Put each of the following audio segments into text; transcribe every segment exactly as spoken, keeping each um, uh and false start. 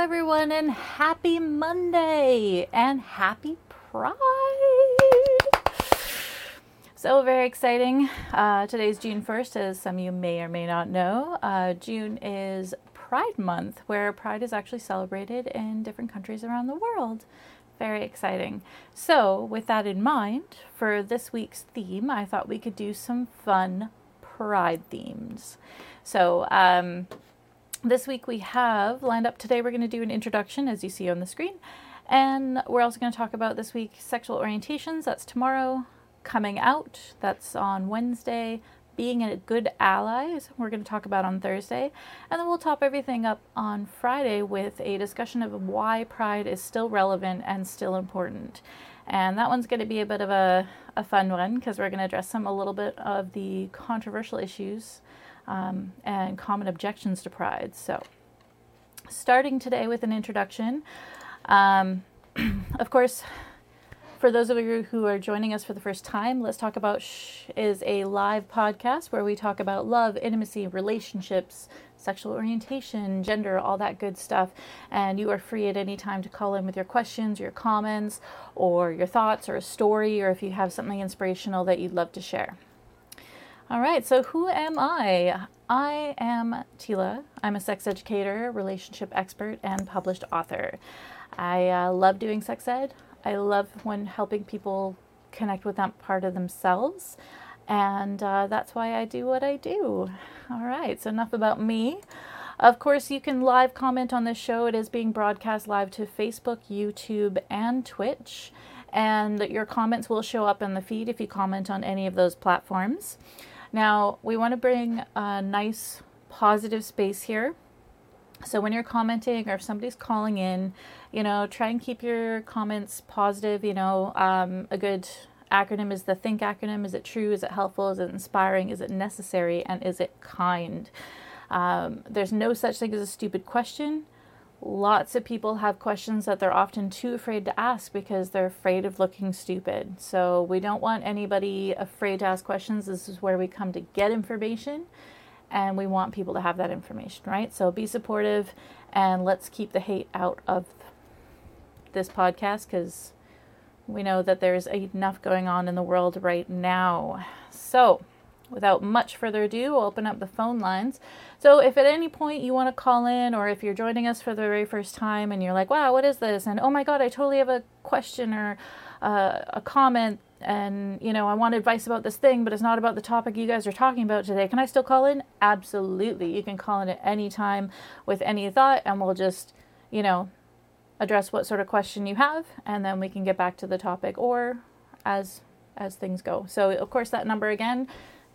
everyone, and happy Monday and happy Pride. So very exciting. Uh, today's June first, as some of you may or may not know. Uh, June is Pride Month, where Pride is actually celebrated in different countries around the world. Very exciting. So with that in mind, for this week's theme, I thought we could do some fun Pride themes. So um, this week we have lined up today, we're going to do an introduction, as you see on the screen. And we're also going to talk about this week's sexual orientations. That's tomorrow. Coming out, that's on Wednesday. Being a good ally, we're going to talk about on Thursday. And then we'll top everything up on Friday with a discussion of why Pride is still relevant and still important. And that one's going to be a bit of a, a fun one, because we're going to address some a little bit of the controversial issues um, and common objections to Pride. So starting today with an introduction, um, of course, for those of you who are joining us for the first time, Let's Talk About Shh is a live podcast where we talk about love, intimacy, relationships, sexual orientation, gender, all that good stuff. And you are free at any time to call in with your questions, your comments, or your thoughts, or a story, or if you have something inspirational that you'd love to share. All right, so who am I? I am Tila. I'm a sex educator, relationship expert, and published author. I uh, love doing sex ed. I love when helping people connect with that part of themselves, and uh, that's why I do what I do. All right, so enough about me. Of course, you can live comment on this show. It is being broadcast live to Facebook, YouTube, and Twitch, and your comments will show up in the feed if you comment on any of those platforms. Now, we want to bring a nice, positive space here. So when you're commenting, or if somebody's calling in, you know, try and keep your comments positive. You know, um, a good acronym is the THINK acronym. Is it true? Is it helpful? Is it inspiring? Is it necessary? And is it kind? Um, there's no such thing as a stupid question. Lots of people have questions that they're often too afraid to ask because they're afraid of looking stupid. So we don't want anybody afraid to ask questions. This is where we come to get information. And we want people to have that information, right? So be supportive, and let's keep the hate out of this podcast, because we know that there's enough going on in the world right now. So without much further ado, we'll open up the phone lines. So if at any point you want to call in, or if you're joining us for the very first time and you're like, wow, what is this? And oh my God, I totally have a question or uh, a comment. And, you know, I want advice about this thing, but it's not about the topic you guys are talking about today. Can I still call in? Absolutely. You can call in at any time with any thought, and we'll just, you know, address what sort of question you have, and then we can get back to the topic or as as things go. So, of course, that number again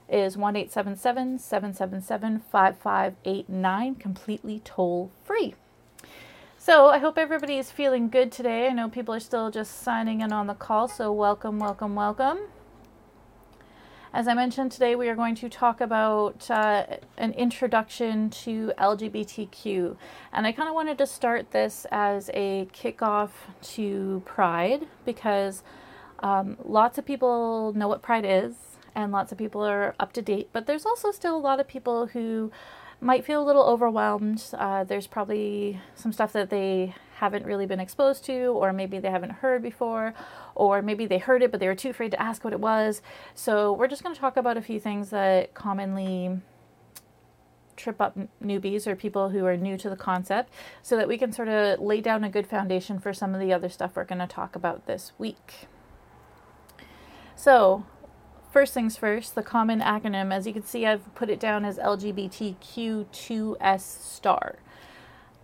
is one eight seven seven, seven seven seven, five five eight nine, completely toll-free. So I hope everybody is feeling good today. I know people are still just signing in on the call, so welcome, welcome, welcome. As I mentioned, today we are going to talk about uh, an introduction to L G B T Q. And I kind of wanted to start this as a kickoff to Pride, because um, lots of people know what Pride is, and lots of people are up to date, but there's also still a lot of people who might feel a little overwhelmed. Uh, there's probably some stuff that they haven't really been exposed to, or maybe they haven't heard before, or maybe they heard it, but they were too afraid to ask what it was. So we're just going to talk about a few things that commonly trip up newbies or people who are new to the concept, so that we can sort of lay down a good foundation for some of the other stuff we're going to talk about this week. So first things first, the common acronym, as you can see, I've put it down as L G B T Q two S star.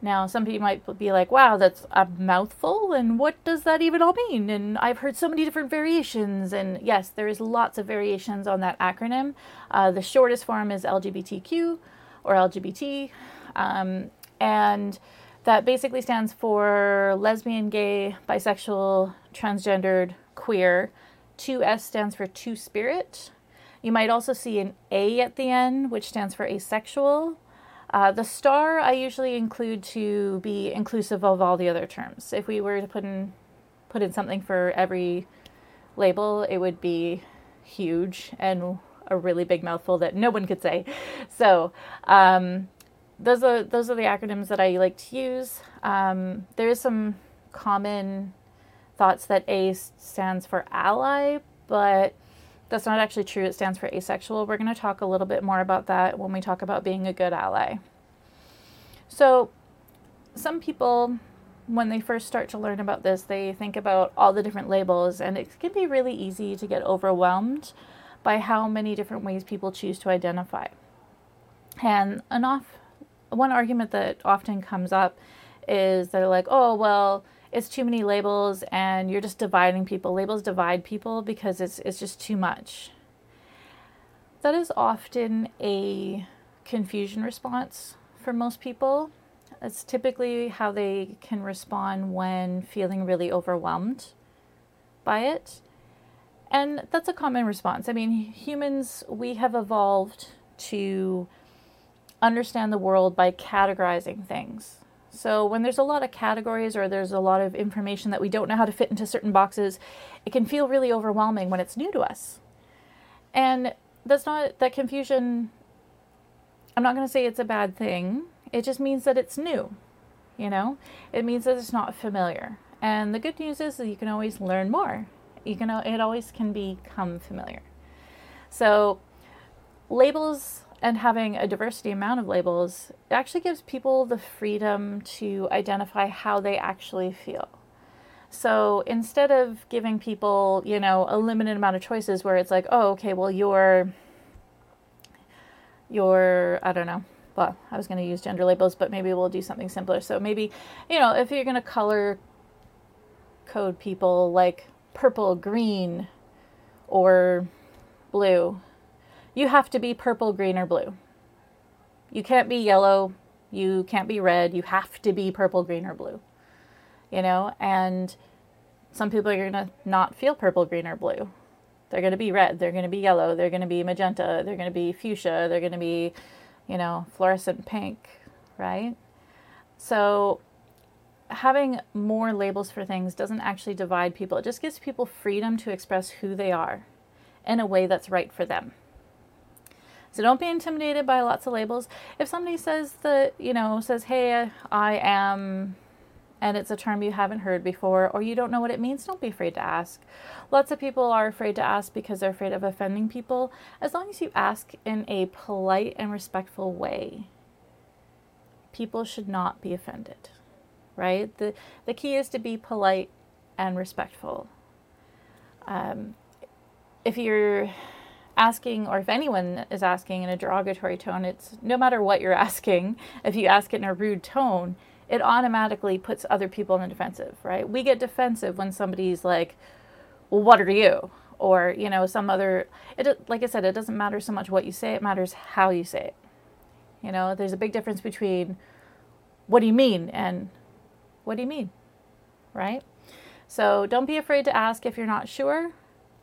Now, some people might be like, wow, that's a mouthful, and what does that even all mean? And I've heard so many different variations, and yes, there is lots of variations on that acronym. Uh, the shortest form is L G B T Q, or L G B T, um, and that basically stands for lesbian, gay, bisexual, transgendered, queer. two S stands for two-spirit. You might also see an A at the end, which stands for asexual. Uh, the star I usually include to be inclusive of all the other terms. If we were to put in, put in something for every label, it would be huge and a really big mouthful that no one could say. So um, those are those are the acronyms that I like to use. Um, there is some common thoughts that A stands for ally, but that's not actually true. It stands for asexual. We're going to talk a little bit more about that when we talk about being a good ally. So some people, when they first start to learn about this, they think about all the different labels, and it can be really easy to get overwhelmed by how many different ways people choose to identify. And an off, one argument that often comes up is they're like, oh, well, it's too many labels and you're just dividing people. Labels divide people because it's it's just too much. That is often a confusion response for most people. It's typically how they can respond when feeling really overwhelmed by it. And that's a common response. I mean, humans, we have evolved to understand the world by categorizing things. So when there's a lot of categories or there's a lot of information that we don't know how to fit into certain boxes, it can feel really overwhelming when it's new to us. And that's not, that confusion, I'm not going to say it's a bad thing. It just means that it's new, you know? It means that it's not familiar. And the good news is that you can always learn more. You can, it always can become familiar. So labels and having a diversity amount of labels actually gives people the freedom to identify how they actually feel. So instead of giving people, you know, a limited amount of choices where it's like, oh, okay, well, you're, you're, I don't know. Well, I was going to use gender labels, but maybe we'll do something simpler. So maybe, you know, if you're going to color code people like purple, green, or blue, you have to be purple, green, or blue. You can't be yellow. You can't be red. You have to be purple, green, or blue, you know? And some people are going to not feel purple, green, or blue. They're going to be red. They're going to be yellow. They're going to be magenta. They're going to be fuchsia. They're going to be, you know, fluorescent pink, right? So having more labels for things doesn't actually divide people. It just gives people freedom to express who they are in a way that's right for them. So don't be intimidated by lots of labels. If somebody says that, you know, says, hey, I am, and it's a term you haven't heard before, or you don't know what it means, don't be afraid to ask. Lots of people are afraid to ask because they're afraid of offending people. As long as you ask in a polite and respectful way, people should not be offended, right? The the key is to be polite and respectful. Um, if you're asking, or if anyone is asking in a derogatory tone, it's no matter what you're asking, if you ask it in a rude tone, it automatically puts other people on the defensive, right? We get defensive when somebody's like, well, what are you? Or, you know, some other, it, like I said, it doesn't matter so much what you say, it matters how you say it. You know, there's a big difference between what do you mean and what do you mean, right? So don't be afraid to ask if you're not sure.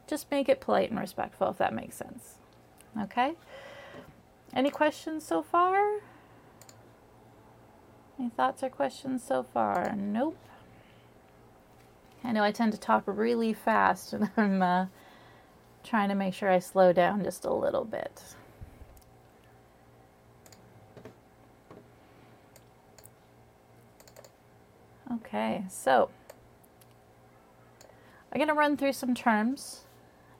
Just make it polite and respectful, if that makes sense. Okay? Any questions so far? Any thoughts or questions so far? Nope. I know I tend to talk really fast, and I'm uh, trying to make sure I slow down just a little bit. Okay, so I'm going to run through some terms,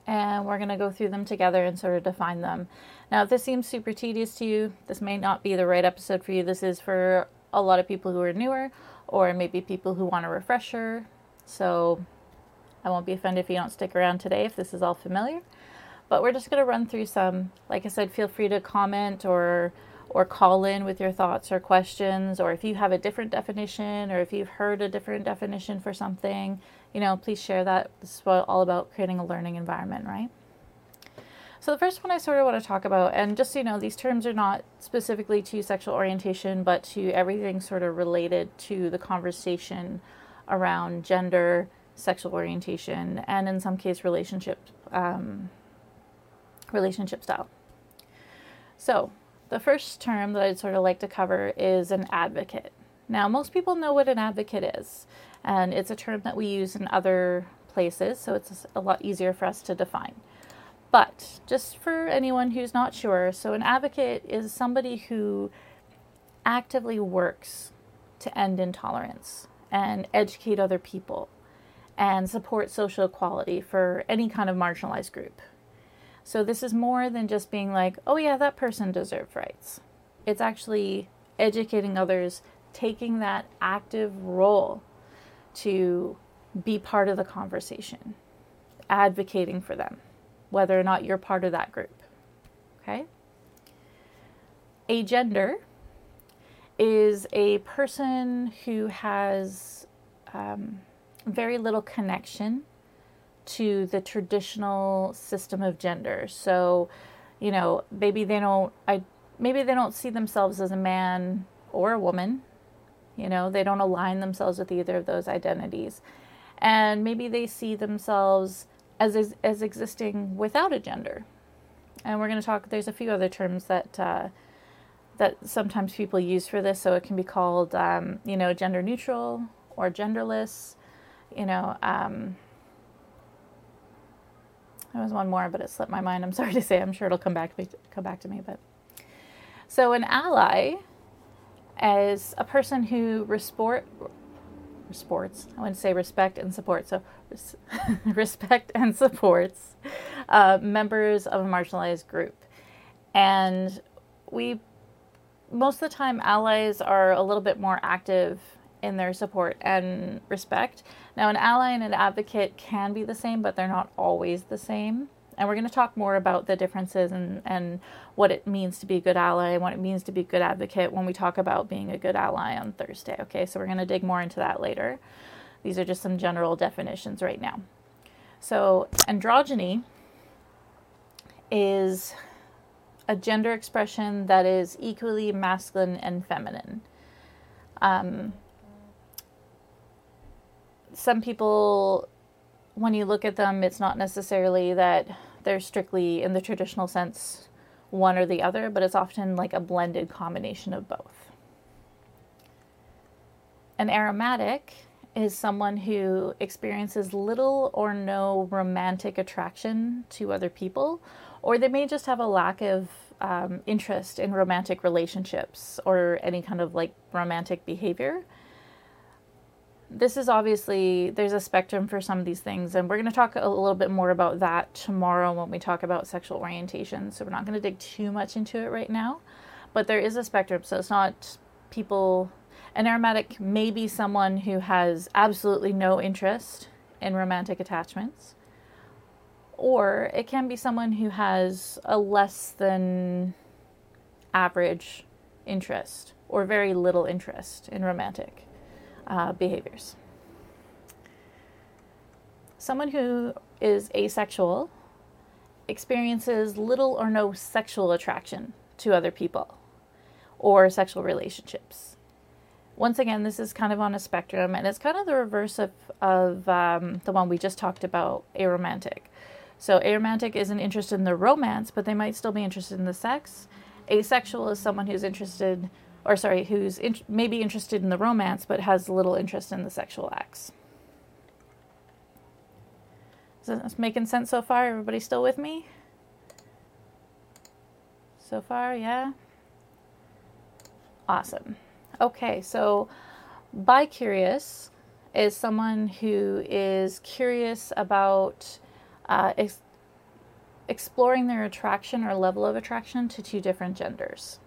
and we're going to go through them together and sort of define them. Now, if this seems super tedious to you, this may not be the right episode for you. This is for a lot of people who are newer, or maybe people who want a refresher. So I won't be offended if you don't stick around today if this is all familiar. But we're just going to run through some. Like I said, feel free to comment or or call in with your thoughts or questions, or if you have a different definition, or if you've heard a different definition for something, you know, please share that. This is all about creating a learning environment, right? So the first one I sort of want to talk about, and just so you know, these terms are not specifically to sexual orientation, but to everything sort of related to the conversation around gender, sexual orientation, and in some case, relationship, um, relationship style. So the first term that I'd sort of like to cover is an advocate. Now, most people know what an advocate is, and it's a term that we use in other places, so it's a lot easier for us to define. But just for anyone who's not sure, so an advocate is somebody who actively works to end intolerance and educate other people and support social equality for any kind of marginalized group. So this is more than just being like, oh yeah, that person deserved rights. It's actually educating others, taking that active role to be part of the conversation, advocating for them, whether or not you're part of that group, okay? Agender is a person who has um, very little connection to the traditional system of gender. So, you know, maybe they don't, I, maybe they don't see themselves as a man or a woman. You know, they don't align themselves with either of those identities. And maybe they see themselves as as, as existing without a gender. And we're going to talk, there's a few other terms that uh, that sometimes people use for this. So it can be called, um, you know, gender neutral or genderless. You know, um, there was one more, but it slipped my mind. I'm sorry to say. I'm sure it'll come back to me, come back to me. But so an ally is a person who resport, sports. I want to say respect and support. So res- respect and supports uh, members of a marginalized group, and we most of the time allies are a little bit more active in their support and respect. Now, an ally and an advocate can be the same, but they're not always the same. And we're going to talk more about the differences and, and what it means to be a good ally and what it means to be a good advocate when we talk about being a good ally on Thursday. Okay, so we're going to dig more into that later. These are just some general definitions right now. So androgyny is a gender expression that is equally masculine and feminine. Um, some people, when you look at them, it's not necessarily that they're strictly in the traditional sense one or the other, but it's often like a blended combination of both. An aromantic is someone who experiences little or no romantic attraction to other people, or they may just have a lack of um, interest in romantic relationships or any kind of like romantic behavior. This is obviously, there's a spectrum for some of these things, and we're going to talk a little bit more about that tomorrow when we talk about sexual orientation, so we're not going to dig too much into it right now, but there is a spectrum, so it's not people, an aromantic may be someone who has absolutely no interest in romantic attachments, or it can be someone who has a less than average interest, or very little interest in romantic Uh, behaviors. Someone who is asexual experiences little or no sexual attraction to other people or sexual relationships. Once again, this is kind of on a spectrum, and it's kind of the reverse of, of um, the one we just talked about, aromantic. So aromantic isn't interested in the romance, but they might still be interested in the sex. Asexual is someone who's interested or sorry, who's in, maybe interested in the romance, but has little interest in the sexual acts. Is this making sense so far? Everybody still with me? So far, yeah? Awesome. Okay, so bicurious is someone who is curious about uh, ex- exploring their attraction or level of attraction to two different genders.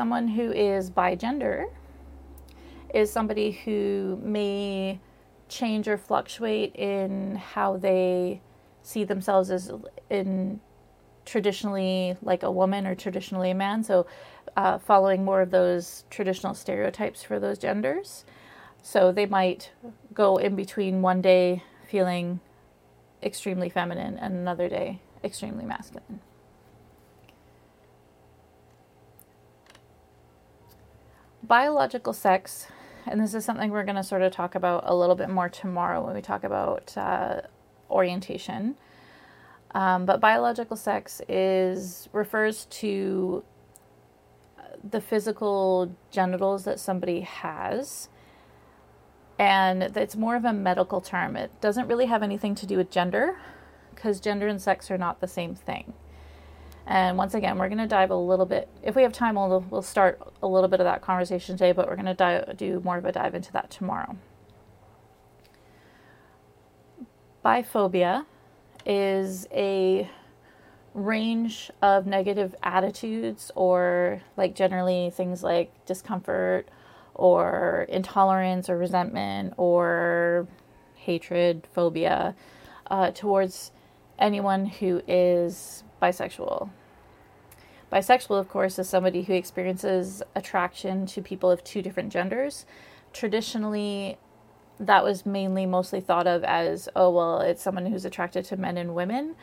Someone who is bigender is somebody who may change or fluctuate in how they see themselves as in traditionally like a woman or traditionally a man. So uh, following more of those traditional stereotypes for those genders. So they might go in between one day feeling extremely feminine and another day extremely masculine. Biological sex, and this is something we're going to sort of talk about a little bit more tomorrow when we talk about uh, orientation, um, but biological sex is refers to the physical genitals that somebody has, and it's more of a medical term. It doesn't really have anything to do with gender, because gender and sex are not the same thing. And once again, we're going to dive a little bit, if we have time, we'll, we'll start a little bit of that conversation today, but we're going to do more of a dive into that tomorrow. Biphobia is a range of negative attitudes, or like generally things like discomfort or intolerance or resentment or hatred, phobia, uh, towards anyone who is bisexual. Bisexual, of course, is somebody who experiences attraction to people of two different genders. Traditionally, that was mainly mostly thought of as, oh, well, it's someone who's attracted to men and women.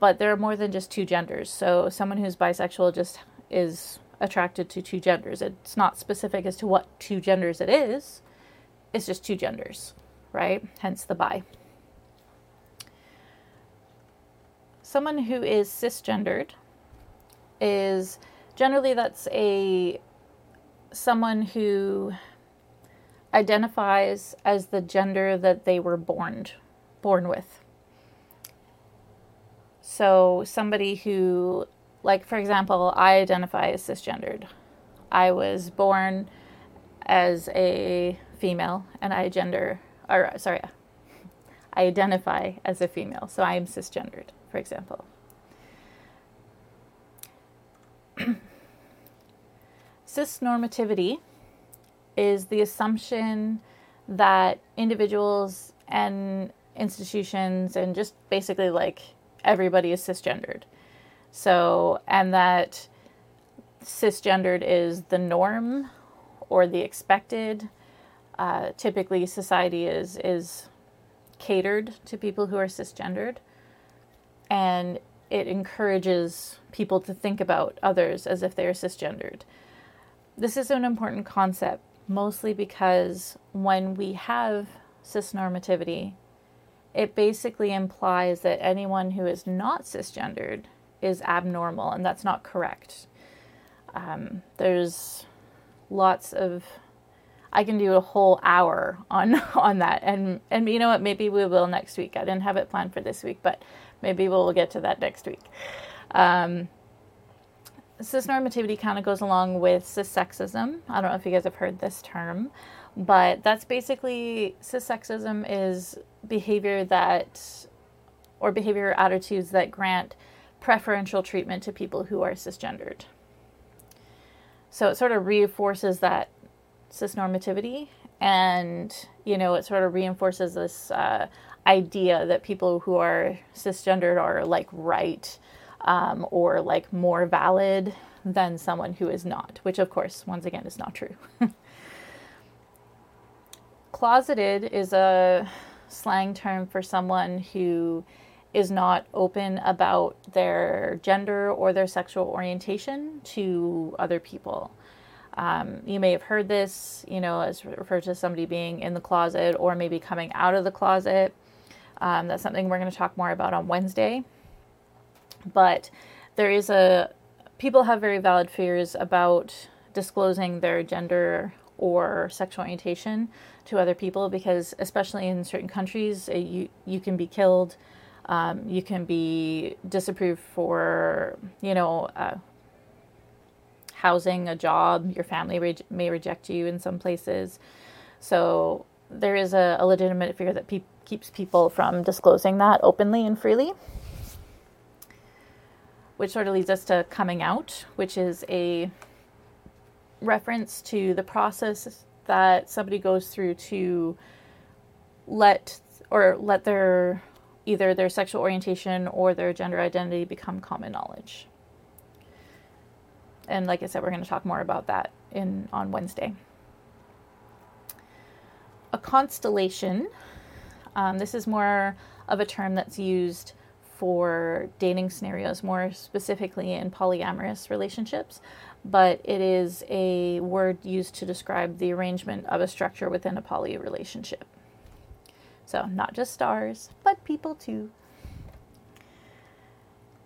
But there are more than just two genders. So someone who's bisexual just is attracted to two genders. It's not specific as to what two genders it is. It's just two genders, right? Hence the bi. Someone who is cisgendered is generally that's a someone who identifies as the gender that they were born born with. So somebody who, like for example, I identify as cisgendered. I was born as a female and I gender or sorry, I identify as a female, so I am cisgendered, for example. Cisnormativity is the assumption that individuals and institutions and just basically like everybody is cisgendered. So, and that cisgendered is the norm or the expected. Uh, typically, society is is catered to people who are cisgendered. And it encourages people to think about others as if they are cisgendered. This is an important concept, mostly because when we have cisnormativity, it basically implies that anyone who is not cisgendered is abnormal, and that's not correct. Um, there's lots of... I can do a whole hour on on that, and and you know what? Maybe we will next week. I didn't have it planned for this week, but maybe we'll get to that next week. Um, cisnormativity kind of goes along with cissexism. I don't know if you guys have heard this term, but that's basically cissexism is behavior that, or behavior or attitudes that grant preferential treatment to people who are cisgendered. So it sort of reinforces that cisnormativity, and you know, it sort of reinforces this uh, idea that people who are cisgendered are like right um, or like more valid than someone who is not, which of course, once again, is not true. Closeted is a slang term for someone who is not open about their gender or their sexual orientation to other people. Um, you may have heard this, you know, as referred to somebody being in the closet or maybe coming out of the closet. Um, that's something we're going to talk more about on Wednesday. But there is a, people have very valid fears about disclosing their gender or sexual orientation to other people because especially in certain countries, you, you can be killed, um, you can be disapproved for, you know, uh, housing, a job, your family re- may reject you in some places. So there is a, a legitimate fear that pe- keeps people from disclosing that openly and freely, which sort of leads us to coming out, which is a reference to the process that somebody goes through to let or let their either their sexual orientation or their gender identity become common knowledge. And like I said, we're going to talk more about that in on Wednesday. A constellation. Um, this is more of a term that's used for dating scenarios, more specifically in polyamorous relationships. But it is a word used to describe the arrangement of a structure within a poly relationship. So not just stars, but people too.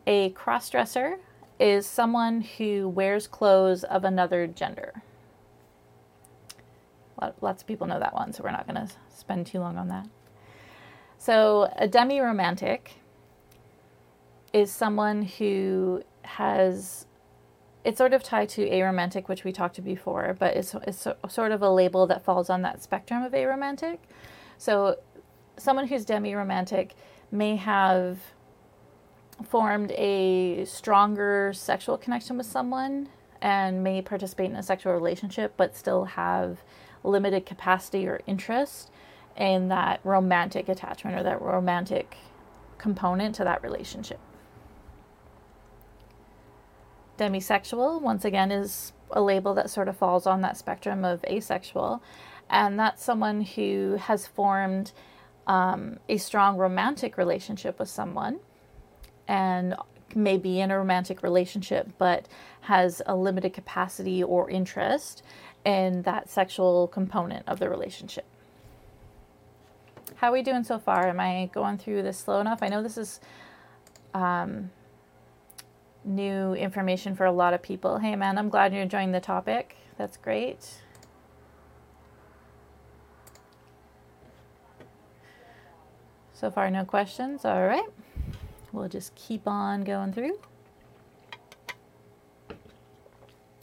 A crossdresser is someone who wears clothes of another gender. Lots of people know that one, so we're not going to spend too long on that. So a demi-romantic is someone who has, it's sort of tied to aromantic, which we talked to before, but it's, it's sort of a label that falls on that spectrum of aromantic. So someone who's demiromantic may have formed a stronger sexual connection with someone and may participate in a sexual relationship, but still have limited capacity or interest in that romantic attachment or that romantic component to that relationship. Demisexual, once again, is a label that sort of falls on that spectrum of asexual, and that's someone who has formed um, a strong romantic relationship with someone and may be in a romantic relationship but has a limited capacity or interest in that sexual component of the relationship. How are we doing so far? Am I going through this slow enough? I know this is um, new information for a lot of people. Hey, man, I'm glad you're enjoying the topic. That's great. So far, no questions. All right. We'll just keep on going through.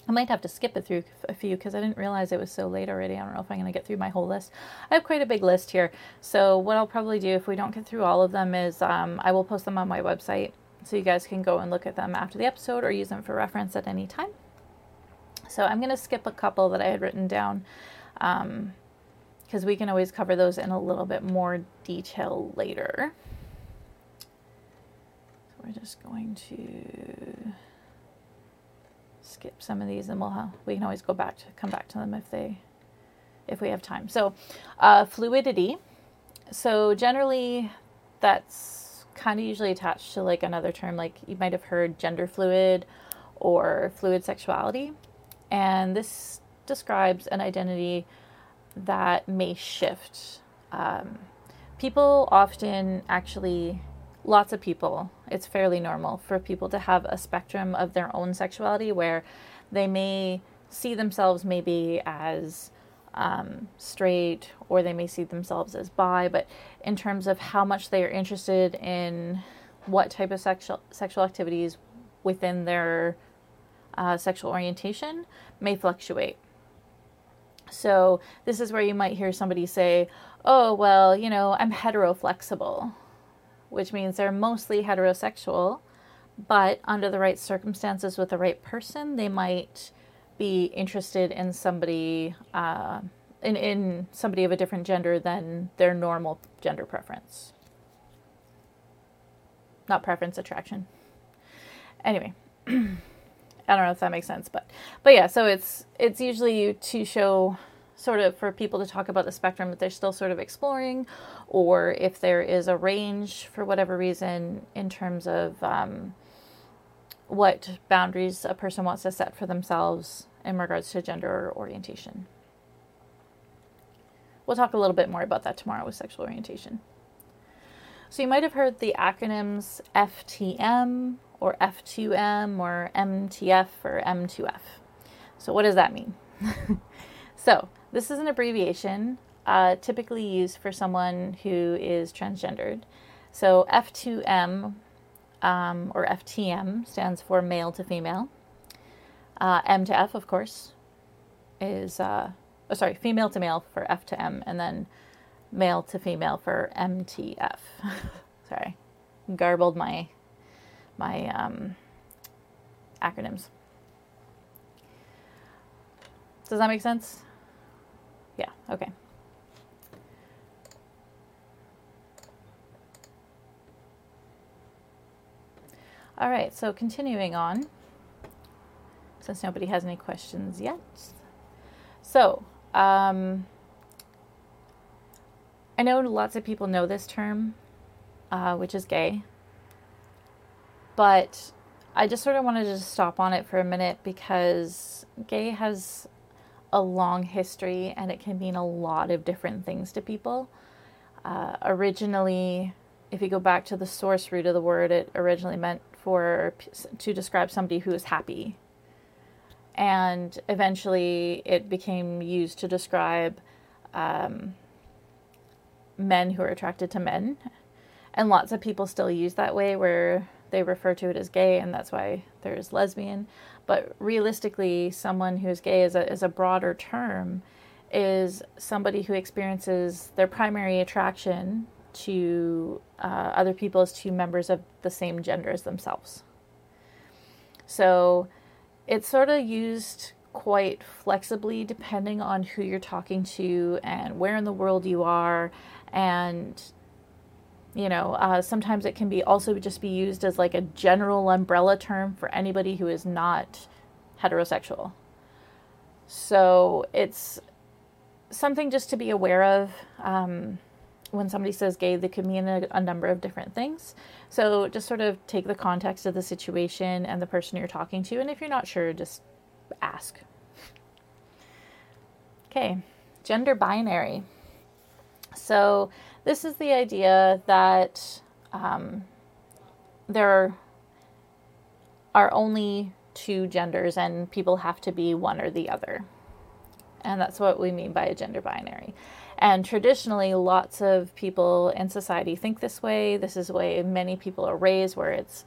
I might have to skip it through a few because I didn't realize it was so late already. I don't know if I'm going to get through my whole list. I have quite a big list here. So what I'll probably do if we don't get through all of them is um, I will post them on my website so you guys can go and look at them after the episode or use them for reference at any time. So I'm going to skip a couple that I had written down um, because we can always cover those in a little bit more detail later. So we're just going to skip some of these, and we'll have, we can always go back to come back to them if they if we have time. So uh, fluidity. So generally, that's kind of usually attached to like another term, like you might have heard gender fluid or fluid sexuality, and this describes an identity that may shift. Um, people often actually. Lots of people, it's fairly normal for people to have a spectrum of their own sexuality where they may see themselves maybe as um, straight, or they may see themselves as bi, but in terms of how much they are interested in what type of sexual sexual activities within their uh, sexual orientation may fluctuate. So this is where you might hear somebody say, oh, well, you know, I'm hetero-flexible, which means they're mostly heterosexual, but under the right circumstances with the right person, they might be interested in somebody uh, in, in somebody of a different gender than their normal gender preference. Not preference, attraction. Anyway, I don't know if that makes sense, but but yeah, so it's it's usually to show, sort of for people to talk about the spectrum that they're still sort of exploring, or if there is a range for whatever reason in terms of um, what boundaries a person wants to set for themselves in regards to gender or orientation. We'll talk a little bit more about that tomorrow with sexual orientation. So you might have heard the acronyms F T M or F two M or M T F or M two F. So what does that mean? So this is an abbreviation uh, typically used for someone who is transgendered. So F two M um, or F T M stands for male to female. Uh, M to F, of course, is, uh, oh, sorry, female to male for F to M, and then male to female for M T F. Sorry, garbled my, my um, acronyms. Does that make sense? Yeah, okay. All right, so continuing on, since nobody has any questions yet. So, um, I know lots of people know this term, uh, which is gay, but I just sort of wanted to just stop on it for a minute because gay has a long history, and it can mean a lot of different things to people. Uh, originally, if you go back to the source root of the word, it originally meant for to describe somebody who is happy, and eventually it became used to describe um, men who are attracted to men, and lots of people still use that way where they refer to it as gay, and that's why there's lesbian. But realistically, someone who is gay is a, is a broader term, is somebody who experiences their primary attraction to uh, other people as to members of the same gender as themselves. So it's sort of used quite flexibly depending on who you're talking to and where in the world you are. And, you know, uh, sometimes it can be also just be used as like a general umbrella term for anybody who is not heterosexual. So it's something just to be aware of. Um, when somebody says gay, they could mean a, a number of different things. So just sort of take the context of the situation and the person you're talking to. And if you're not sure, just ask. Okay, gender binary. So this is the idea that um, there are only two genders and people have to be one or the other. And that's what we mean by a gender binary. And traditionally, lots of people in society think this way. This is the way many people are raised, where it's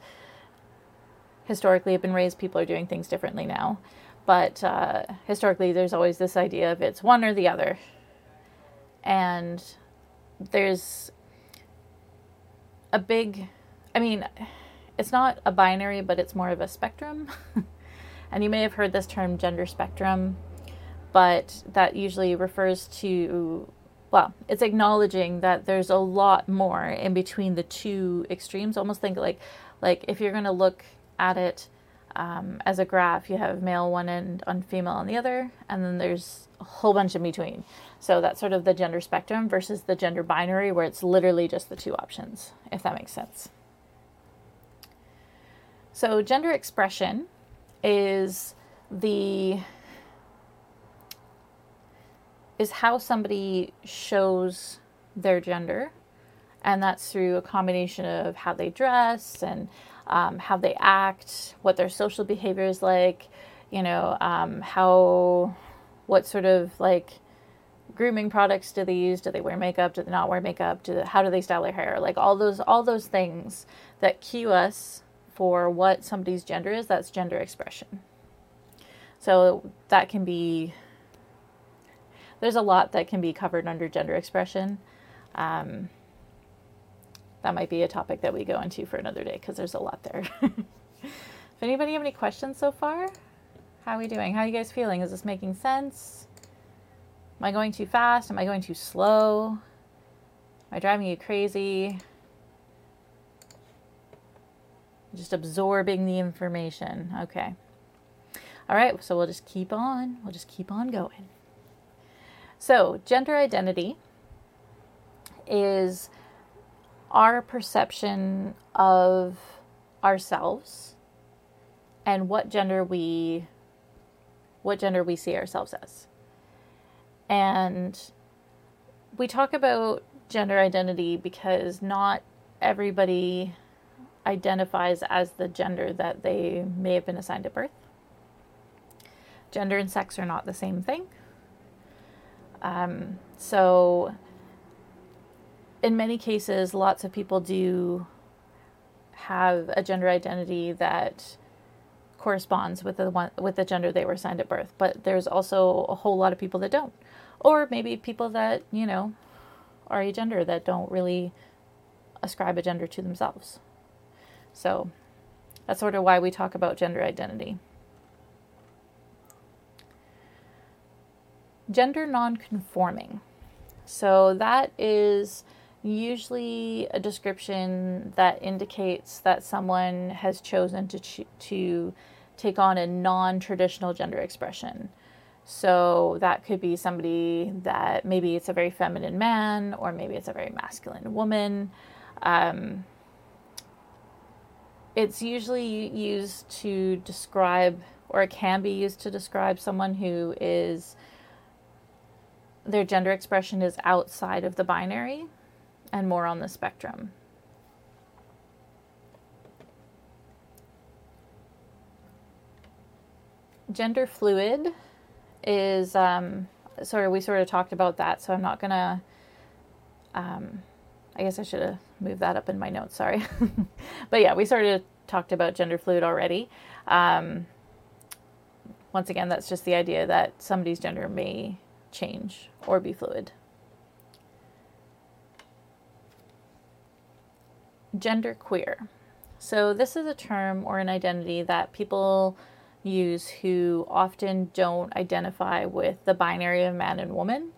historically have been raised, people are doing things differently now. But uh, historically, there's always this idea of it's one or the other. And there's a big, I mean, it's not a binary, but it's more of a spectrum. And you may have heard this term gender spectrum, but that usually refers to, well, it's acknowledging that there's a lot more in between the two extremes. Almost think like, like if you're going to look at it um, as a graph, you have male one end and female on the other, and then there's a whole bunch in between. So that's sort of the gender spectrum versus the gender binary, where it's literally just the two options, if that makes sense. So gender expression is the is how somebody shows their gender, and that's through a combination of how they dress and Um, how they act, what their social behavior is like, you know, um, how, what sort of like grooming products do they use? Do they wear makeup? Do they not wear makeup? Do they, how do they style their hair? Like all those, all those things that cue us for what somebody's gender is, that's gender expression. So that can be, there's a lot that can be covered under gender expression. Um, That might be a topic that we go into for another day, because there's a lot there. If anybody have any questions so far? How are we doing? How are you guys feeling? Is this making sense? Am I going too fast? Am I going too slow? Am I driving you crazy? I'm just absorbing the information. Okay. All right. So we'll just keep on. We'll just keep on going. So gender identity is our perception of ourselves and what gender we what gender we see ourselves as. And we talk about gender identity because not everybody identifies as the gender that they may have been assigned at birth. Gender and sex are not the same thing. Um, so in many cases, lots of people do have a gender identity that corresponds with the one, with the gender they were assigned at birth, but there's also a whole lot of people that don't. Or maybe people that, you know, are agender, that don't really ascribe a gender to themselves. So that's sort of why we talk about gender identity. Gender nonconforming. So that is usually a description that indicates that someone has chosen to ch- to take on a non-traditional gender expression. So that could be somebody that maybe it's a very feminine man, or maybe it's a very masculine woman. Um, it's usually used to describe, or it can be used to describe someone who is, their gender expression is outside of the binary and more on the spectrum. Gender fluid is, um, sort of, we sort of talked about that, so I'm not gonna, um, I guess I should have moved that up in my notes, sorry. But yeah, we sort of talked about gender fluid already. Um, once again, that's just the idea that somebody's gender may change or be fluid. Gender queer. So this is a term or an identity that people use who often don't identify with the binary of man and woman.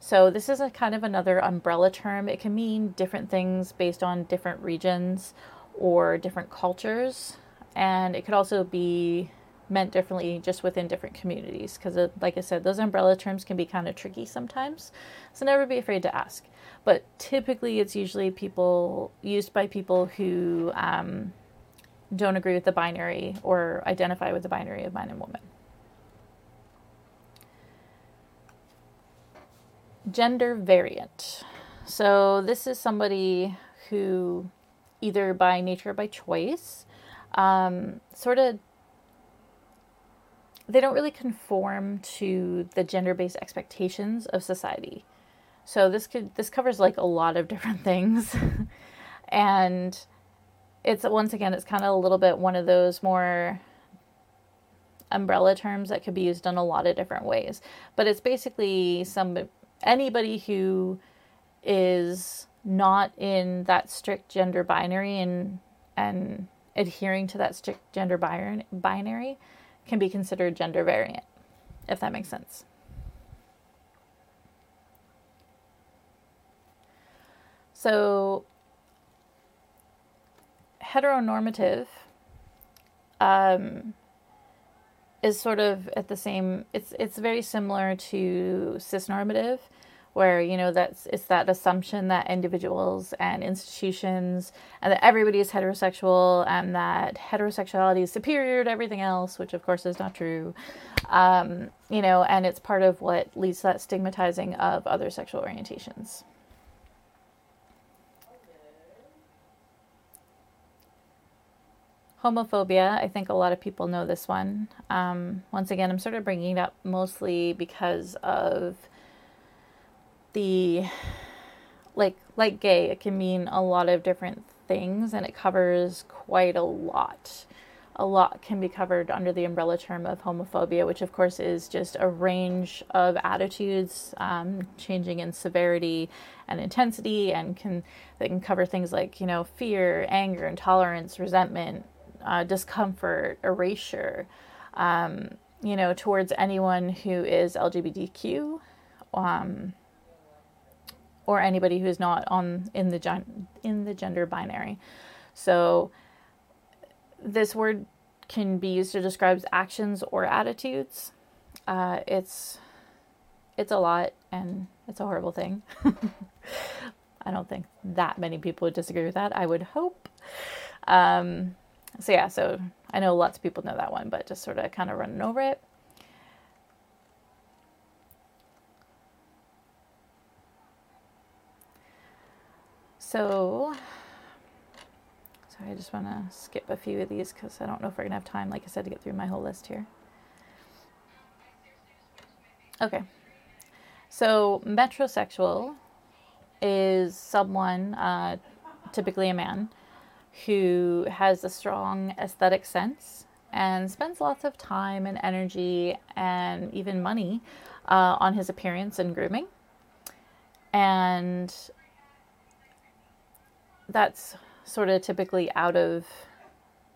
So this is a kind of another umbrella term. It can mean different things based on different regions or different cultures. And it could also be meant differently just within different communities. Because like I said, those umbrella terms can be kind of tricky sometimes. So never be afraid to ask. But typically it's usually people used by people who um, don't agree with the binary or identify with the binary of man and woman. Gender variant. So this is somebody who either by nature or by choice um, sort of they don't really conform to the gender-based expectations of society. So this could this covers like a lot of different things. And it's once again it's kind of a little bit one of those more umbrella terms that could be used in a lot of different ways. But it's basically some anybody who is not in that strict gender binary and and adhering to that strict gender bi- binary can be considered gender variant, if that makes sense. So heteronormative um, is sort of at the same, it's it's very similar to cisnormative, where, you know, that's it's that assumption that individuals and institutions and that everybody is heterosexual and that heterosexuality is superior to everything else, which of course is not true, um, you know, and it's part of what leads to that stigmatizing of other sexual orientations. Homophobia, I think a lot of people know this one. Um, once again, I'm sort of bringing it up mostly because of the like like gay, it can mean a lot of different things and it covers quite a lot. A lot can be covered under the umbrella term of homophobia, which of course is just a range of attitudes um, changing in severity and intensity, and can they can cover things like, you know, fear, anger, intolerance, resentment, uh, discomfort, erasure, um, you know, towards anyone who is L G B T Q. Um, or anybody who is not on in the gen, in the gender binary. So this word can be used to describe actions or attitudes. Uh, it's it's a lot and it's a horrible thing. I don't think that many people would disagree with that, I would hope. Um, so yeah, so I know lots of people know that one, but just sort of kind of running over it. So, sorry, I just want to skip a few of these because I don't know if we're going to have time, like I said, to get through my whole list here. Okay. So, metrosexual is someone, uh, typically a man, who has a strong aesthetic sense and spends lots of time and energy and even money uh, on his appearance and grooming. And that's sort of typically out of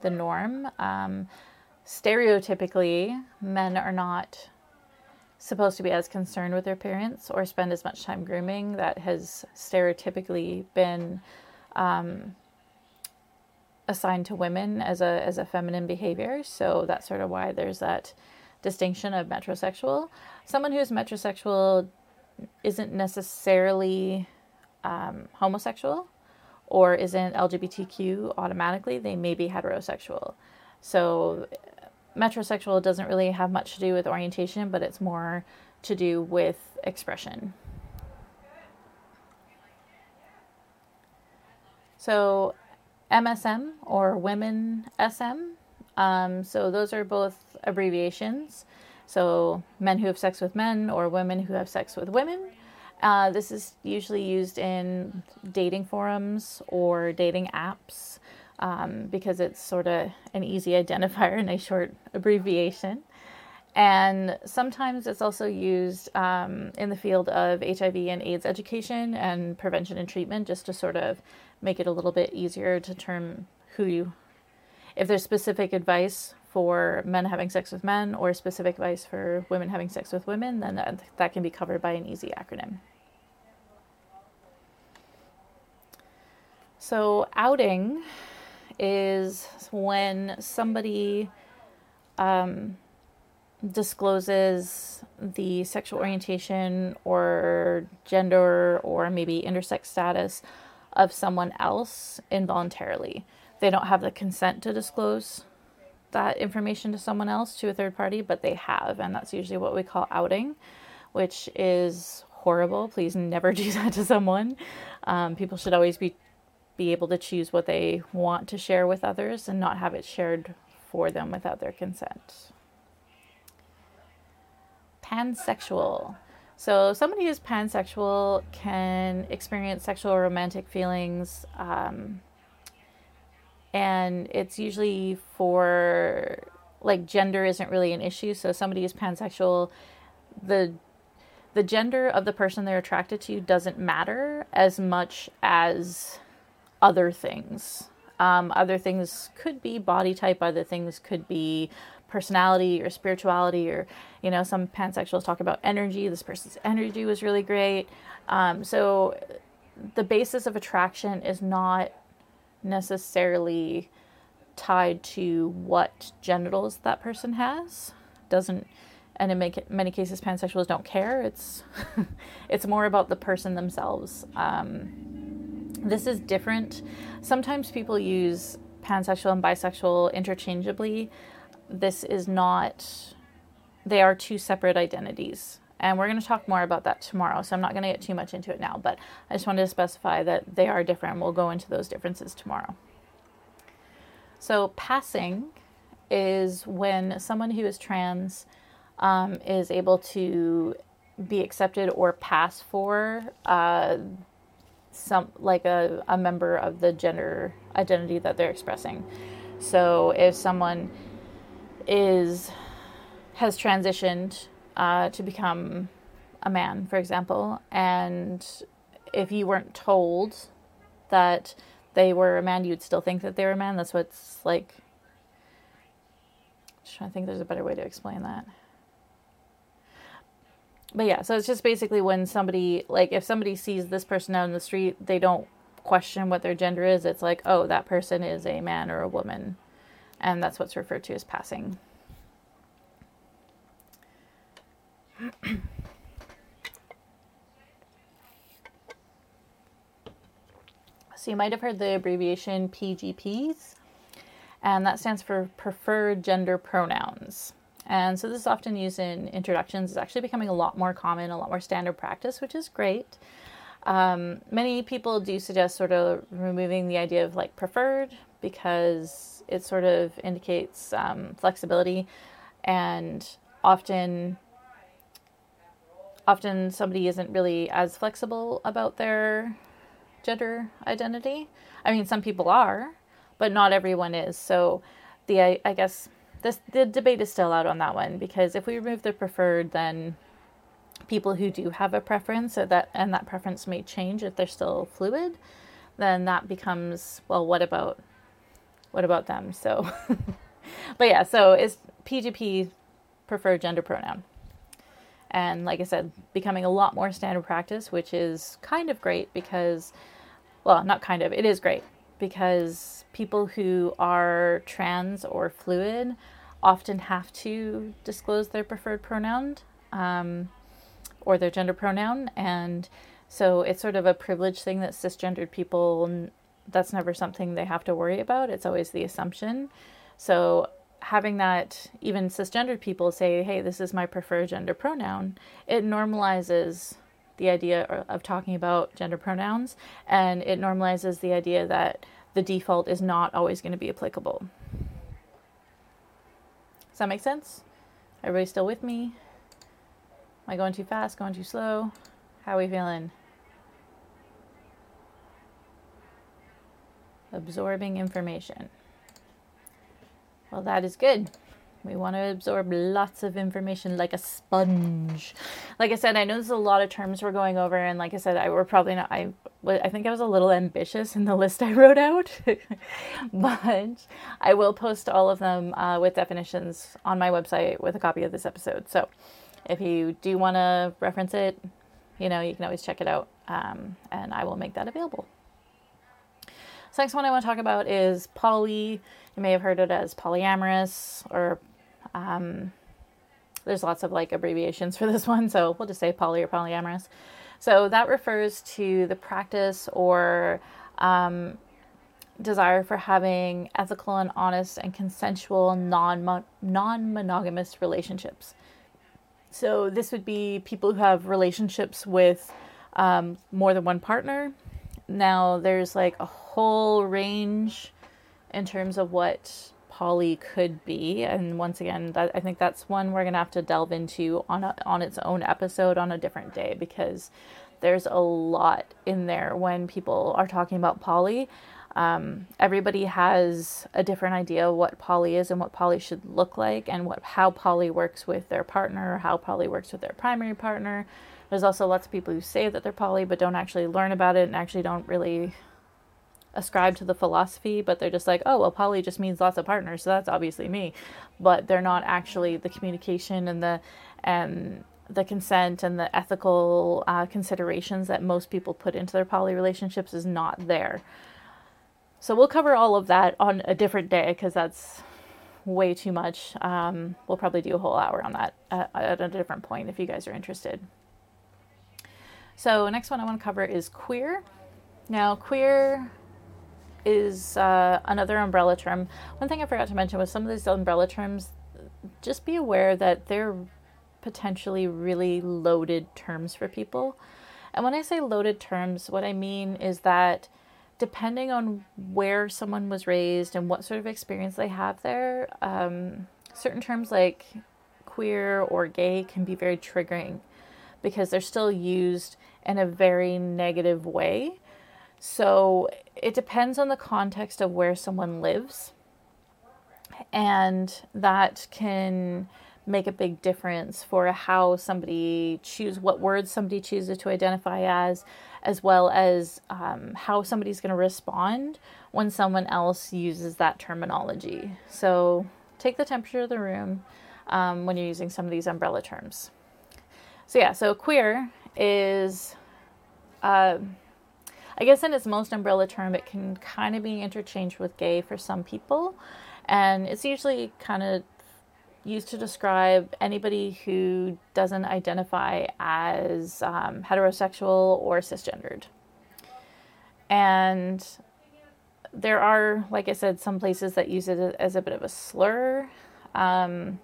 the norm. Um, stereotypically, men are not supposed to be as concerned with their appearance or spend as much time grooming. That has stereotypically been um, assigned to women as a as a feminine behavior. So that's sort of why there's that distinction of metrosexual. Someone who's metrosexual isn't necessarily um, homosexual. Or isn't L G B T Q automatically, they may be heterosexual. So metrosexual doesn't really have much to do with orientation, but it's more to do with expression. So M S M or women S M, um, so those are both abbreviations. So men who have sex with men or women who have sex with women. Uh, this is usually used in dating forums or dating apps um, because it's sort of an easy identifier and a short abbreviation. And sometimes it's also used um, in the field of H I V and AIDS education and prevention and treatment, just to sort of make it a little bit easier to term who you, if there's specific advice for men having sex with men or specific advice for women having sex with women, then that, that can be covered by an easy acronym. So outing is when somebody um, discloses the sexual orientation or gender or maybe intersex status of someone else involuntarily. They don't have the consent to disclose that information to someone else, to a third party, but they have, and that's usually what we call outing, which is horrible. Please never do that to someone. Um, people should always be be able to choose what they want to share with others and not have it shared for them without their consent. Pansexual. So somebody who's pansexual can experience sexual or romantic feelings, um, and it's usually for, like, gender isn't really an issue. So somebody who's pansexual, the the gender of the person they're attracted to doesn't matter as much as other things. Um, other things could be body type, other things could be personality or spirituality, or, you know, some pansexuals talk about energy. This person's energy was really great. Um, so the basis of attraction is not necessarily tied to what genitals that person has. Doesn't, and in many cases pansexuals don't care. It's it's more about the person themselves. Um, this is different. Sometimes people use pansexual and bisexual interchangeably. This is not, they are two separate identities. And we're going to talk more about that tomorrow, so I'm not going to get too much into it now, but I just wanted to specify that they are different. We'll go into those differences tomorrow. So passing is when someone who is trans um, is able to be accepted or pass for uh, some like a, a member of the gender identity that they're expressing. So if someone is has transitioned Uh, to become a man, for example, and if you weren't told that they were a man, you'd still think that they were a man. That's what's like. I'm trying to think, there's a better way to explain that. But yeah, so it's just basically when somebody, like, if somebody sees this person out in the street, they don't question what their gender is. It's like, oh, that person is a man or a woman, and that's what's referred to as passing. So you might have heard the abbreviation P G Ps, and that stands for preferred gender pronouns. And so this is often used in introductions. It's actually becoming a lot more common, a lot more standard practice, which is great. Um, many people do suggest sort of removing the idea of, like, preferred, because it sort of indicates um, flexibility, and often... Often somebody isn't really as flexible about their gender identity. I mean, some people are, but not everyone is. So the I, I guess this, the debate is still out on that one, because if we remove the preferred, then people who do have a preference, so that, and that preference may change if they're still fluid, then that becomes, well, what about what about them? So, but yeah, so it's P G P, preferred gender pronoun. And like I said, becoming a lot more standard practice, which is kind of great because, well, not kind of, it is great because people who are trans or fluid often have to disclose their preferred pronoun um, or their gender pronoun. And so it's sort of a privileged thing that cisgendered people, that's never something they have to worry about. It's always the assumption. So having that, even cisgendered people say, hey, this is my preferred gender pronoun, it normalizes the idea of talking about gender pronouns, and it normalizes the idea that the default is not always going to be applicable. Does that make sense? Everybody still with me? Am I going too fast, going too slow? How are we feeling? Absorbing information. Well, that is good. We want to absorb lots of information like a sponge. Like I said, I know there's a lot of terms we're going over. And like I said, I were probably not, I, I think I was a little ambitious in the list I wrote out. But I will post all of them uh, with definitions on my website with a copy of this episode. So if you do want to reference it, you know, you can always check it out. Um, and I will make that available. So next one I want to talk about is poly. You may have heard it as polyamorous, or um, there's lots of like abbreviations for this one, so we'll just say poly or polyamorous. So that refers to the practice or um, desire for having ethical and honest and consensual non non-monogamous relationships. So this would be people who have relationships with um, more than one partner. Now there's like a whole range in terms of what poly could be. And once again, that, I think that's one we're going to have to delve into on a, on its own episode on a different day, because there's a lot in there when people are talking about poly. Um, everybody has a different idea of what poly is and what poly should look like, and what how poly works with their partner, or how poly works with their primary partner. There's also lots of people who say that they're poly but don't actually learn about it and actually don't really ascribe to the philosophy, but they're just like, oh, well, poly just means lots of partners, so that's obviously me. But they're not actually the communication and the and the consent and the ethical uh, considerations that most people put into their poly relationships is not there. So we'll cover all of that on a different day, because that's way too much. Um, we'll probably do a whole hour on that at, at a different point if you guys are interested. So next one I want to cover is queer. Now, queer is uh, another umbrella term. One thing I forgot to mention was some of these umbrella terms, just be aware that they're potentially really loaded terms for people. And when I say loaded terms, what I mean is that depending on where someone was raised and what sort of experience they have there, um, certain terms like queer or gay can be very triggering, because they're still used in a very negative way. So it depends on the context of where someone lives, and that can make a big difference for how somebody choose, what words somebody chooses to identify as, as well as um, how somebody's going to respond when someone else uses that terminology. So take the temperature of the room um, when you're using some of these umbrella terms. So yeah, so queer is, uh, I guess in its most umbrella term, it can kind of be interchanged with gay for some people. And it's usually kind of used to describe anybody who doesn't identify as um, heterosexual or cisgendered. And there are, like I said, some places that use it as a bit of a slur. Um,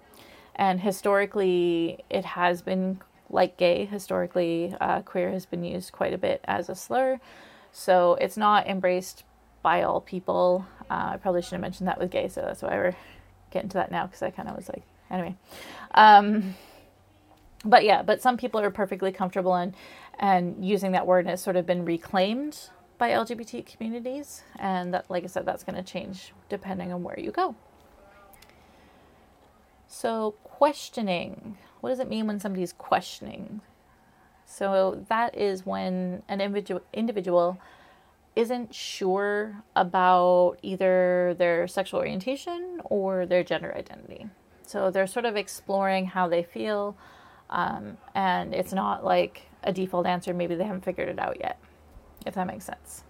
and historically, it has been... Like gay, historically, uh, queer has been used quite a bit as a slur, so it's not embraced by all people. Uh, I probably should have mentioned that with gay, so that's why we're getting to that now, because I kind of was like, anyway. Um, but yeah, but some people are perfectly comfortable in, and using that word, and it's sort of been reclaimed by L G B T communities, and that, like I said, that's going to change depending on where you go. So questioning. What does it mean when somebody's questioning? So that is when an individual individual isn't sure about either their sexual orientation or their gender identity. So they're sort of exploring how they feel, um, and it's not like a default answer. Maybe they haven't figured it out yet, if that makes sense.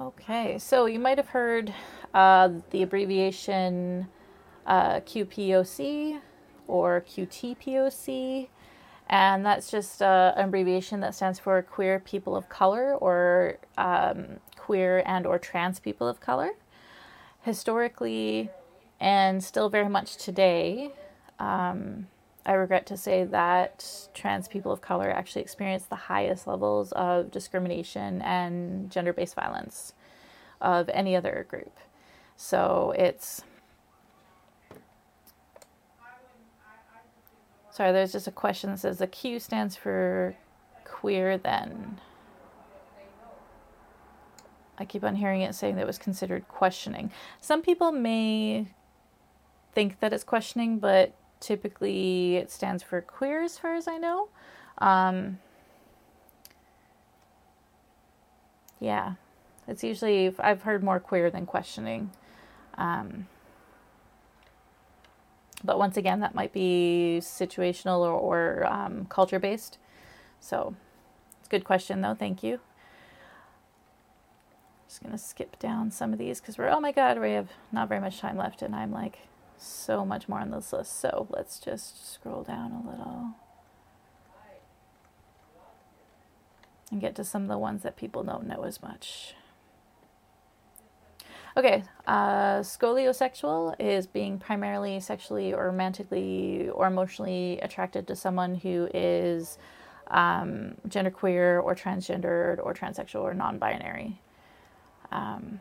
Okay, so you might have heard uh, the abbreviation... Uh, Q P O C or Q T P O C, and that's just uh, an abbreviation that stands for queer people of color, or um, queer and or trans people of color. Historically, and still very much today, um, I regret to say that trans people of color actually experience the highest levels of discrimination and gender-based violence of any other group. So it's Sorry, there's just a question that says the Q stands for queer then. I keep on hearing it saying that it was considered questioning. Some people may think that it's questioning, but typically it stands for queer as far as I know. Um, yeah, it's usually, I've heard more queer than questioning. Um, but once again, that might be situational or, or um, culture-based. So it's a good question though. Thank you. Just going to skip down some of these because we're, oh my God, we have not very much time left and I'm like so much more on this list. So let's just scroll down a little and get to some of the ones that people don't know as much. Okay, uh, scoliosexual is being primarily sexually or romantically or emotionally attracted to someone who is um, genderqueer or transgendered or transsexual or non-binary. Um,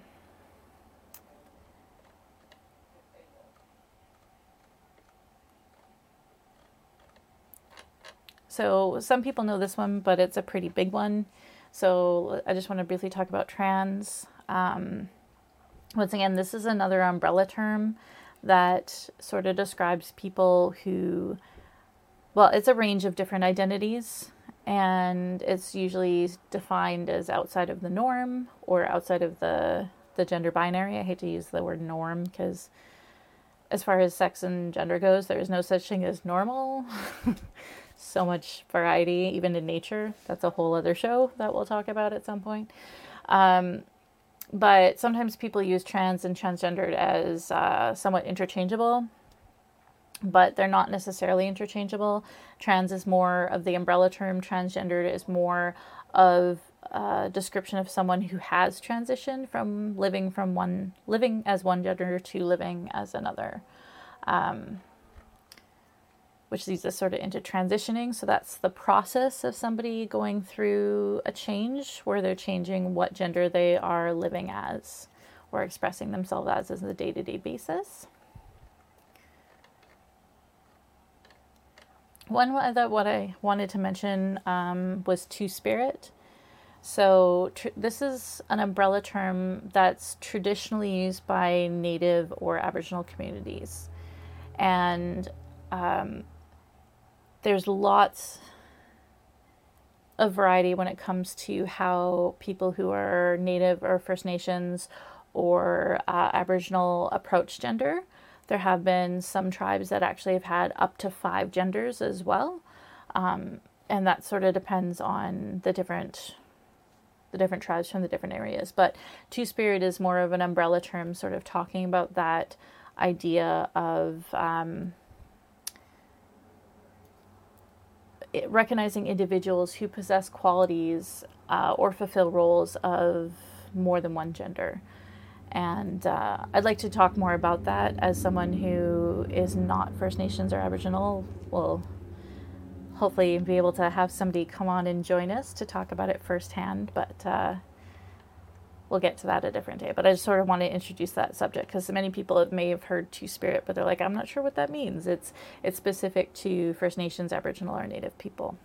so some people know this one, but it's a pretty big one. So I just want to briefly talk about trans. Um, once again, this is another umbrella term that sort of describes people who, well, it's a range of different identities. And it's usually defined as outside of the norm or outside of the, the gender binary. I hate to use the word norm because as far as sex and gender goes, there is no such thing as normal. So much variety, even in nature. That's a whole other show that we'll talk about at some point. Um, but sometimes people use trans and transgendered as uh, somewhat interchangeable. But they're not necessarily interchangeable. Trans is more of the umbrella term. Transgendered is more of a description of someone who has transitioned from living from one living as one gender to living as another, um, which leads us sort of into transitioning. So that's the process of somebody going through a change where they're changing what gender they are living as or expressing themselves as as a day-to-day basis. One other what I wanted to mention um, was two-spirit. So tr- this is an umbrella term that's traditionally used by Native or Aboriginal communities. And um, there's lots of variety when it comes to how people who are Native or First Nations or uh, Aboriginal approach gender. There have been some tribes that actually have had up to five genders as well. Um, and that sort of depends on the different the different tribes from the different areas. But two-spirit is more of an umbrella term sort of talking about that idea of um, recognizing individuals who possess qualities uh, or fulfill roles of more than one gender. And uh, I'd like to talk more about that as someone who is not First Nations or Aboriginal. We'll hopefully be able to have somebody come on and join us to talk about it firsthand, but uh, we'll get to that a different day. But I just sort of want to introduce that subject because many people may have heard two-spirit, but they're like, I'm not sure what that means. It's, it's specific to First Nations, Aboriginal, or Native people.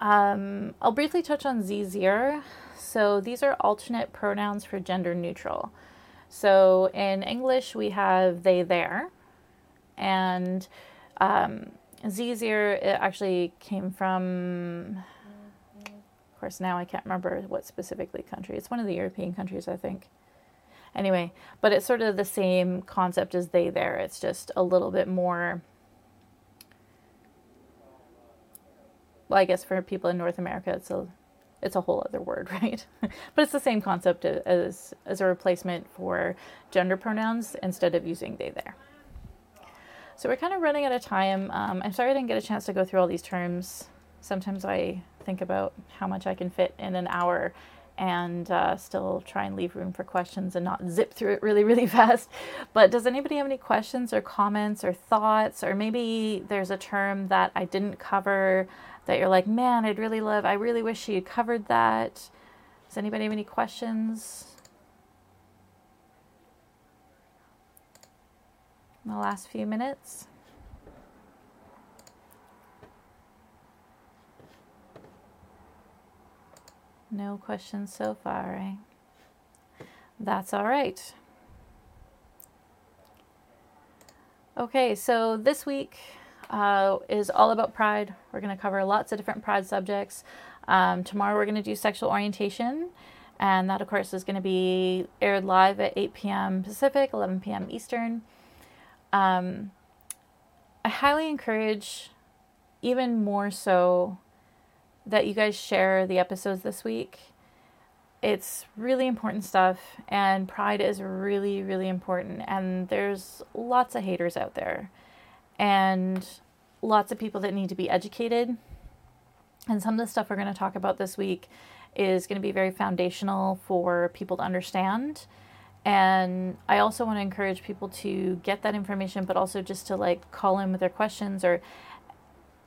Um, I'll briefly touch on ze-zer. So these are alternate pronouns for gender neutral. So in English, we have they, their, and um, ze-zer, it actually came from, of course, now I can't remember what specifically country. It's one of the European countries, I think. Anyway, but it's sort of the same concept as they, their. It's just a little bit more. Well, I guess for people in North America, it's a it's a whole other word, right? But it's the same concept as as a replacement for gender pronouns instead of using they, their. So we're kind of running out of time. Um, I'm sorry I didn't get a chance to go through all these terms. Sometimes I think about how much I can fit in an hour and uh, still try and leave room for questions and not zip through it really, really fast. But does anybody have any questions or comments or thoughts? Or maybe there's a term that I didn't cover that you're like, man, I'd really love, I really wish you covered that. Does anybody have any questions? In the last few minutes. No questions so far, eh? That's all right. Okay, so this week uh, is all about pride. We're going to cover lots of different pride subjects. Um, tomorrow we're going to do sexual orientation. And that, of course, is going to be aired live at eight p.m. Pacific, eleven p.m. Eastern. Um, I highly encourage, even more so, that you guys share the episodes this week. It's really important stuff, and pride is really, really important. And there's lots of haters out there, and lots of people that need to be educated. And some of the stuff we're going to talk about this week is going to be very foundational for people to understand. And I also want to encourage people to get that information, but also just to like call in with their questions or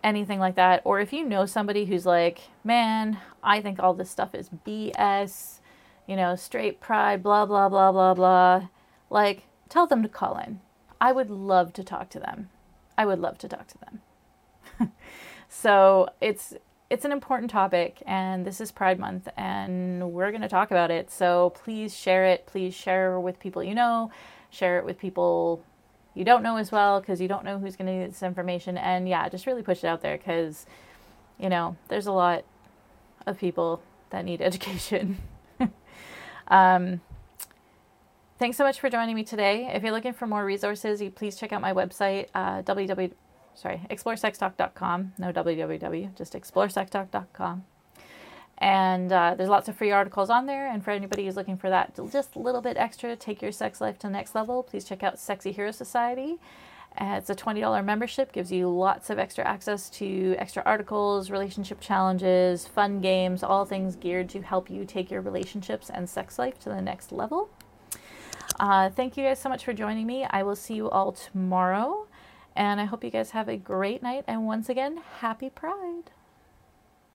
anything like that. Or if you know somebody who's like, man, I think all this stuff is B S, you know, straight pride, blah, blah, blah, blah, blah. Like, tell them to call in. I would love to talk to them. I would love to talk to them. So it's it's an important topic, and this is Pride Month, and we're going to talk about it. So please share it. Please share with people you know. Share it with people you don't know as well, because you don't know who's going to need this information. And yeah, just really push it out there, because, you know, there's a lot of people that need education. um, thanks so much for joining me today. If you're looking for more resources, you please check out my website, uh, www. Sorry, explore sex talk dot com. No www, just explore sex talk dot com. And uh, there's lots of free articles on there. And for anybody who's looking for that just a little bit extra, take your sex life to the next level, please check out Sexy Hero Society. Uh, it's a twenty dollars membership, gives you lots of extra access to extra articles, relationship challenges, fun games, all things geared to help you take your relationships and sex life to the next level. Uh, thank you guys so much for joining me. I will see you all tomorrow. And I hope you guys have a great night. And once again, happy Pride.